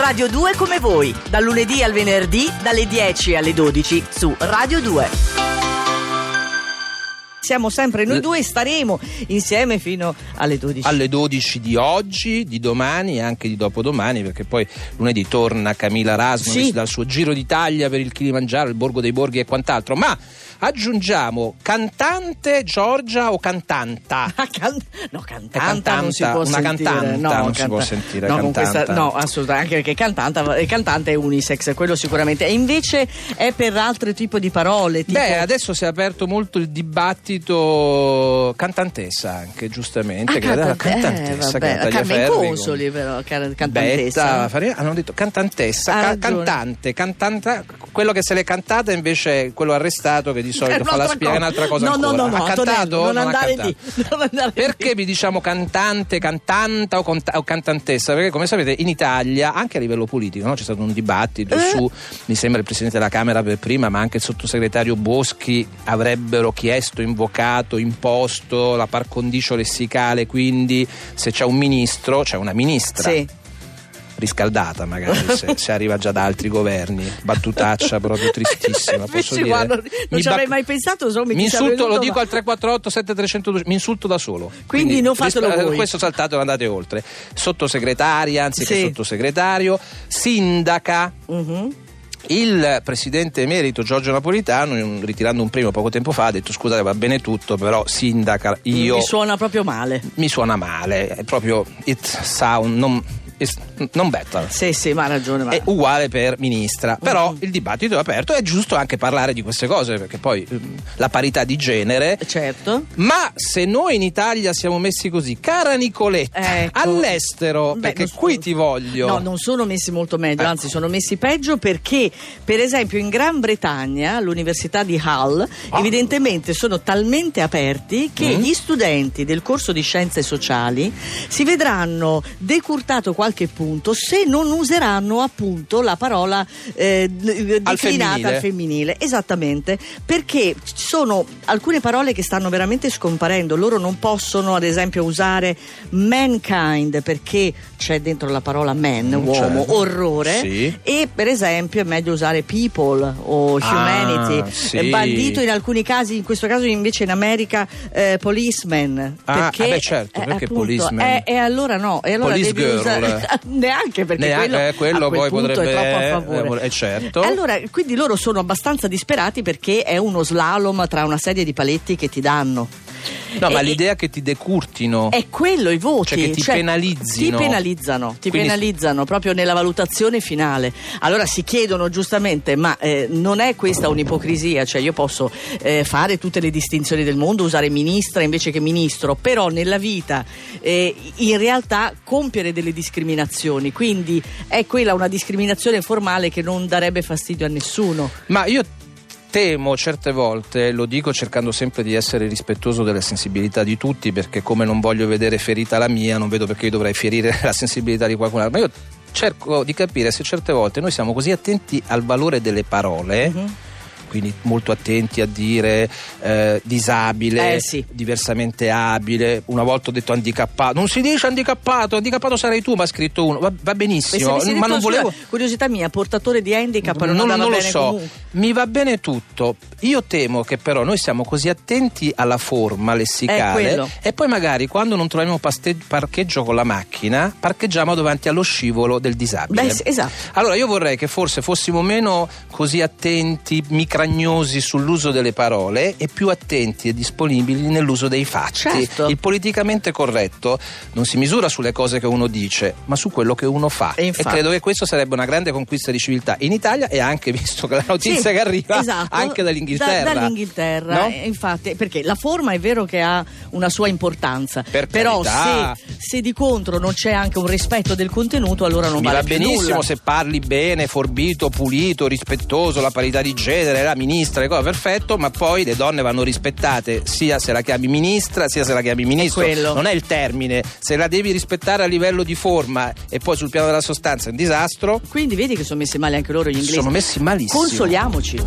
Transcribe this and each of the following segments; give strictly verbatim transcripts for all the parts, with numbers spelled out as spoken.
Radio due come voi, dal lunedì al venerdì, dalle dieci alle dodici su Radio due. Siamo sempre noi due, staremo insieme fino alle dodici. Alle dodici di oggi, di domani e anche di dopodomani, perché poi lunedì torna Camilla Rasmussen sì. dal suo giro d'Italia per il Kilimangiaro, il Borgo dei Borghi e quant'altro. Ma aggiungiamo cantante Giorgia o cantanta? Can... No, cantanta, cantanta non si può una sentire. Cantanta no, non canta... si può sentire. No, cantanta. Questa... no, assolutamente, anche perché cantanta, cantante è unisex, quello sicuramente. E invece è per altro tipo di parole. Tipo... Beh, adesso si è aperto molto il dibattito. Cantantessa anche giustamente ah, che canta, era cantantessa eh, Carmen Consoli però can, cantantessa Betta, hanno detto cantantessa ah, ca, cantante cantanta quello che se l'è cantata invece quello arrestato che di solito eh, fa la spia è un'altra cosa no, ancora no, no, ha no, cantato non, non andare ha cantato. Lì, perché vi diciamo cantante cantanta o, canta, o cantantessa perché come sapete in Italia anche a livello politico no? C'è stato un dibattito eh. su mi sembra il presidente della Camera per prima ma anche il sottosegretario Boschi avrebbero chiesto in invocato, imposto, la par condicio lessicale, quindi se c'è un ministro, c'è una ministra. Sì. Riscaldata magari se, se arriva già da altri governi battutaccia proprio tristissima posso dire guarda, non mi ci avrei bac- mai pensato so, mi, mi insulto lo dico ma... al tre quattro otto sette tre zero due mi insulto da solo quindi, quindi non fatelo risp- voi questo saltato e andate oltre sottosegretaria anziché sì. sottosegretario sindaca uh-huh. Il presidente emerito Giorgio Napolitano, ritirando un premio poco tempo fa, ha detto scusate va bene tutto, però sindaca io... Mi suona proprio male. Mi suona male, è proprio it sound... Non... non better sì sì ma ha ragione ma... è uguale per ministra però mm. il dibattito è aperto è giusto anche parlare di queste cose perché poi la parità di genere certo ma se noi in Italia siamo messi così cara Nicoletta ecco. all'estero beh, perché sono... qui ti voglio no non sono messi molto meglio ecco. anzi sono messi peggio perché per esempio in Gran Bretagna l'università di Hull oh. evidentemente sono talmente aperti che mm. gli studenti del corso di Scienze Sociali si vedranno decurtato qualche qualche punto se non useranno appunto la parola eh, declinata al femminile. al femminile esattamente perché ci sono alcune parole che stanno veramente scomparendo loro non possono ad esempio usare mankind perché c'è dentro la parola man non uomo c'è. Orrore sì. E per esempio è meglio usare people o humanity ah, sì. Bandito in alcuni casi in questo caso invece in America eh, policeman ah, perché, ah beh, certo, perché appunto, policeman e allora no e allora police devi girl. Usare neanche perché neanche, quello, eh, quello poi potrebbe è troppo a favore eh, certo allora quindi loro sono abbastanza disperati perché è uno slalom tra una serie di paletti che ti danno no e, ma l'idea che ti decurtino è quello i voti cioè che ti cioè, penalizzino ti penalizzano ti quindi... penalizzano proprio nella valutazione finale allora si chiedono giustamente ma eh, non è questa un'ipocrisia cioè io posso eh, fare tutte le distinzioni del mondo usare ministra invece che ministro però nella vita eh, in realtà compiere delle discriminazioni quindi è quella una discriminazione formale che non darebbe fastidio a nessuno ma io temo certe volte, lo dico cercando sempre di essere rispettoso delle sensibilità di tutti perché come non voglio vedere ferita la mia non vedo perché io dovrei ferire la sensibilità di qualcun altro ma io cerco di capire se certe volte noi siamo così attenti al valore delle parole mm-hmm. quindi molto attenti a dire eh, disabile, eh, sì. diversamente abile, una volta ho detto handicappato, non si dice handicappato, handicappato sarai tu, ma ha scritto uno, va, va benissimo, ma non volevo... Curiosità mia, portatore di handicap non, non, non lo bene so, comunque. Mi va bene tutto, io temo che però noi siamo così attenti alla forma lessicale e poi magari quando non troviamo paste- parcheggio con la macchina, parcheggiamo davanti allo scivolo del disabile. Beh, esatto. Allora io vorrei che forse fossimo meno così attenti, micro ragnosi sull'uso delle parole e più attenti e disponibili nell'uso dei fatti. Certo. Il politicamente corretto non si misura sulle cose che uno dice, ma su quello che uno fa. E, e credo che questo sarebbe una grande conquista di civiltà in Italia e anche visto che la notizia sì, che arriva esatto, anche dall'Inghilterra. Da, dall'Inghilterra, no? Infatti, perché la forma è vero che ha una sua importanza, per però se, se di contro non c'è anche un rispetto del contenuto, allora non Mi vale più nulla. Va benissimo se parli bene, forbito, pulito, rispettoso, la parità di genere, la ministra è perfetto ma poi le donne vanno rispettate sia se la chiami ministra sia se la chiami ministro non è il termine se la devi rispettare a livello di forma e poi sul piano della sostanza è un disastro quindi vedi che sono messi male anche loro gli inglesi sono messi malissimo consoliamoci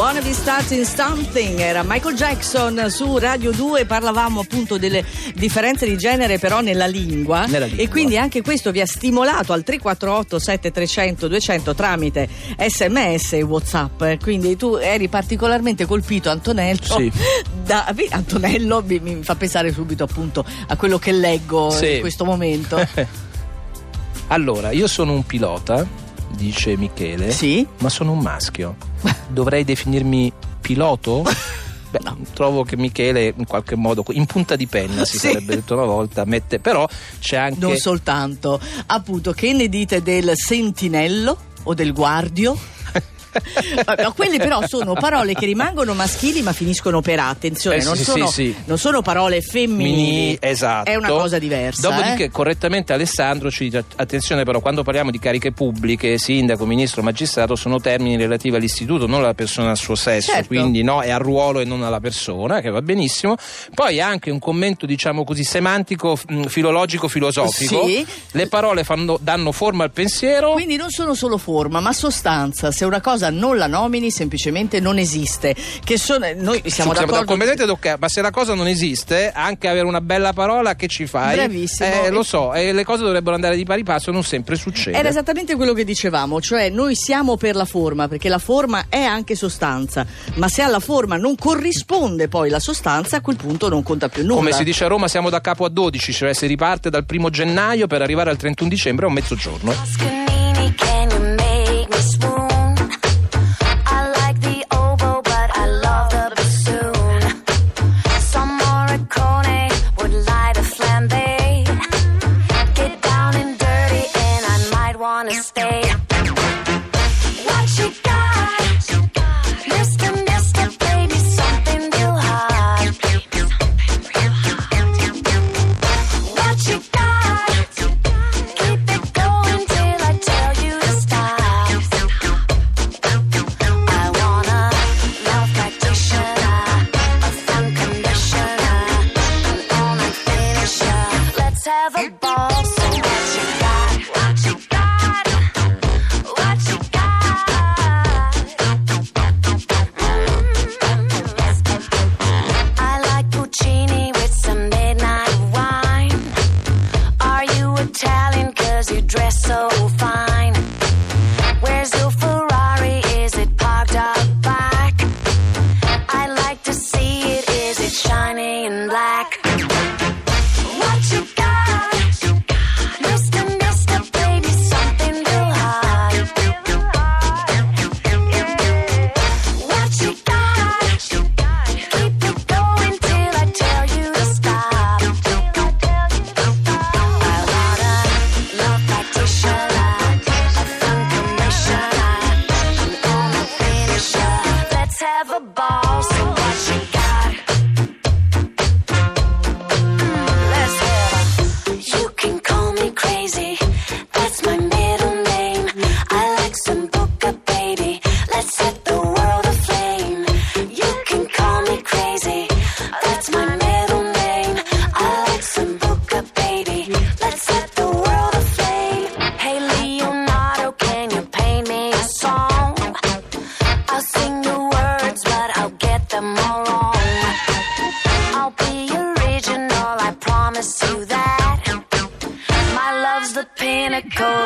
Wanna Be Starting Something, era Michael Jackson su Radio due. Parlavamo appunto delle differenze di genere però nella lingua, nella lingua. E quindi anche questo vi ha stimolato al tre quattro otto sette tre zero zero due zero zero tramite sms e WhatsApp. Quindi tu eri particolarmente colpito, Antonello. Sì. Da, Antonello mi, mi fa pensare subito appunto a quello che leggo, sì, in questo momento. Allora, io sono un pilota, dice Michele, sì, ma sono un maschio. Dovrei definirmi piloto? Beh, no. Trovo che Michele in qualche modo in punta di penna si sì. sarebbe detto una volta, mette, però c'è anche non soltanto, appunto, che ne dite del sentinello o del guardio? No, quelle però sono parole che rimangono maschili ma finiscono per attenzione, eh, non, sì, sono, sì, sì. non sono parole femminili. Mi, esatto. È una cosa diversa. Dopodiché, eh? correttamente Alessandro ci dice: attenzione però, quando parliamo di cariche pubbliche, sindaco, ministro, magistrato, sono termini relativi all'istituto, non alla persona al suo sesso, certo. Quindi no, è al ruolo e non alla persona, che va benissimo. Poi anche un commento, diciamo così, semantico, filologico, filosofico, sì. Le parole fanno, danno forma al pensiero, quindi non sono solo forma ma sostanza. Se una cosa non la nomini, semplicemente non esiste. Che sono, noi siamo, siamo d'accordo, d'accordo che... ma se la cosa non esiste, anche avere una bella parola, che ci fai? Bravissimo. Eh, lo so, eh, le cose dovrebbero andare di pari passo, non sempre succede. Era esattamente quello che dicevamo, cioè noi siamo per la forma, perché la forma è anche sostanza, ma se alla forma non corrisponde poi la sostanza, a quel punto non conta più nulla. Come si dice a Roma, siamo da capo a dodici, cioè si riparte dal primo gennaio per arrivare al trentuno dicembre a un mezzogiorno.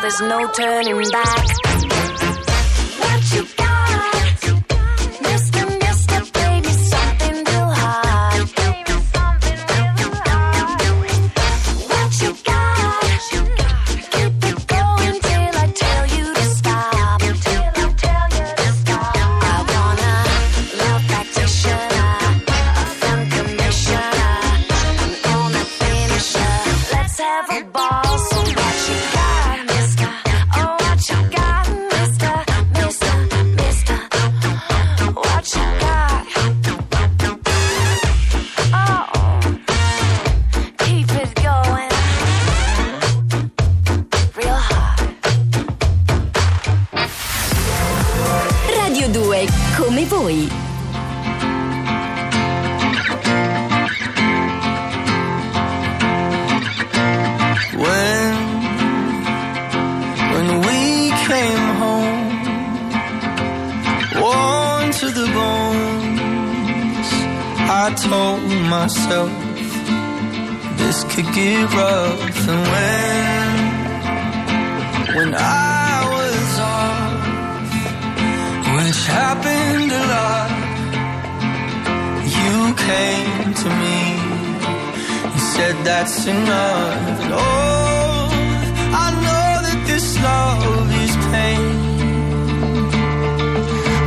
There's no turning back. What you got? Mister, mister, baby, something real hard. What you got? Keep it going till I tell you to stop. I wanna love practitioner, a fun commissioner. I'm gonna finish her. Let's have a ball. So what you got? Come voi. When when we came home, one to the bones. I told myself this could get rough, and when when I was off, which happened a lot, you came to me and said that's enough. And oh, I know that this love is pain,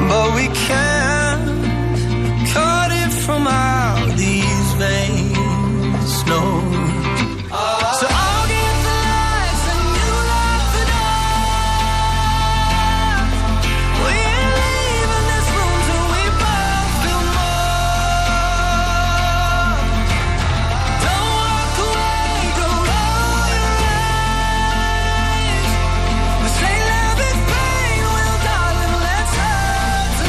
but we can't cut it from out these veins, no. Uh, so I'll give the lights a new life for now. We ain't leaving this room till we both feel more. Don't walk away, go roll your eyes. This ain't love, it's pain. Well, darling, let's hurt.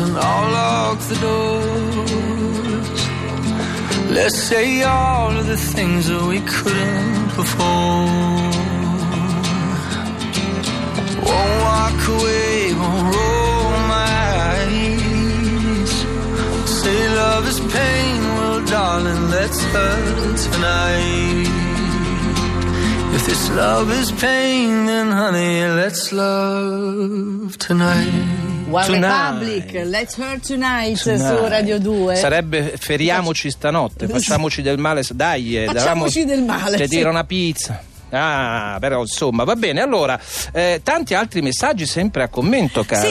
And I'll lock the doors. Let's say all of the things that we couldn't before. Won't walk away, won't roll my eyes. Say love is pain, well darling, let's hurt tonight. If this love is pain, then honey, let's love tonight. One Republic, Let's Hurt Tonight, tonight su Radio due. Sarebbe feriamoci stanotte, facciamoci del male, dai, facciamoci davamo, del male. Che sì. Dire una pizza. Ah, però insomma, va bene. Allora, eh, tanti altri messaggi sempre a commento, cara sì.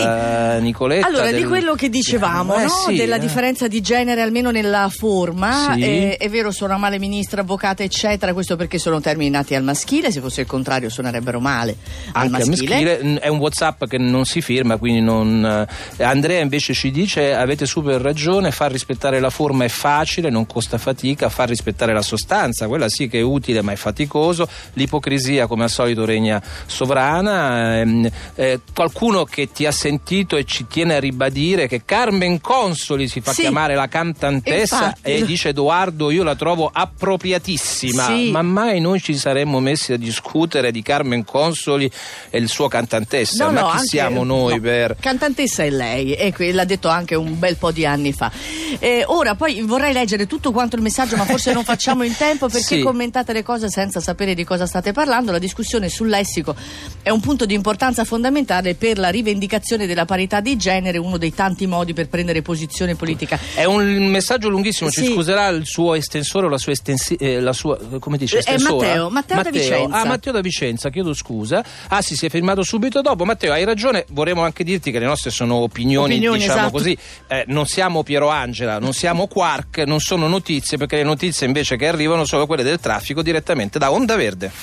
Nicoletta. Allora, del... di quello che dicevamo, eh, no? Sì, della eh. differenza di genere, almeno nella forma. Sì. Eh, è vero, suona male ministra, avvocata, eccetera. Questo perché sono termini nati al maschile. Se fosse il contrario, suonerebbero male al anche maschile. Al maschile. È un WhatsApp che non si firma, quindi non. Andrea invece ci dice: avete super ragione. Far rispettare la forma è facile, non costa fatica. Far rispettare la sostanza, quella sì che è utile, ma è faticoso. Li Ipocrisia come al solito regna sovrana. Eh, eh, qualcuno che ti ha sentito e ci tiene a ribadire che Carmen Consoli si fa sì. chiamare la cantantessa, e dice Edoardo io la trovo appropriatissima, sì. ma mai noi ci saremmo messi a discutere di Carmen Consoli e il suo cantantessa, no, ma no, chi anche, siamo noi no, per... Cantantessa è lei, e l'ha detto anche un bel po' di anni fa. Eh, ora poi vorrei leggere tutto quanto il messaggio, ma forse non facciamo in tempo perché sì. commentate le cose senza sapere di cosa state parlando. La discussione sul lessico è un punto di importanza fondamentale per la rivendicazione della parità di genere, uno dei tanti modi per prendere posizione politica. È un messaggio lunghissimo, sì. ci scuserà il suo estensore o la sua estensi, eh, la sua, come dice, estensora? È Matteo, Matteo, Matteo da Vicenza. Ah, Matteo da Vicenza, chiedo scusa. Ah sì, si è fermato subito dopo. Matteo, hai ragione, vorremmo anche dirti che le nostre sono opinioni, opinioni diciamo esatto. così, eh, non siamo Piero Angela, non siamo Quark, non sono notizie, perché le notizie invece che arrivano sono quelle del traffico direttamente da Onda Verde.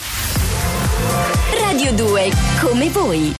Radio due, come voi.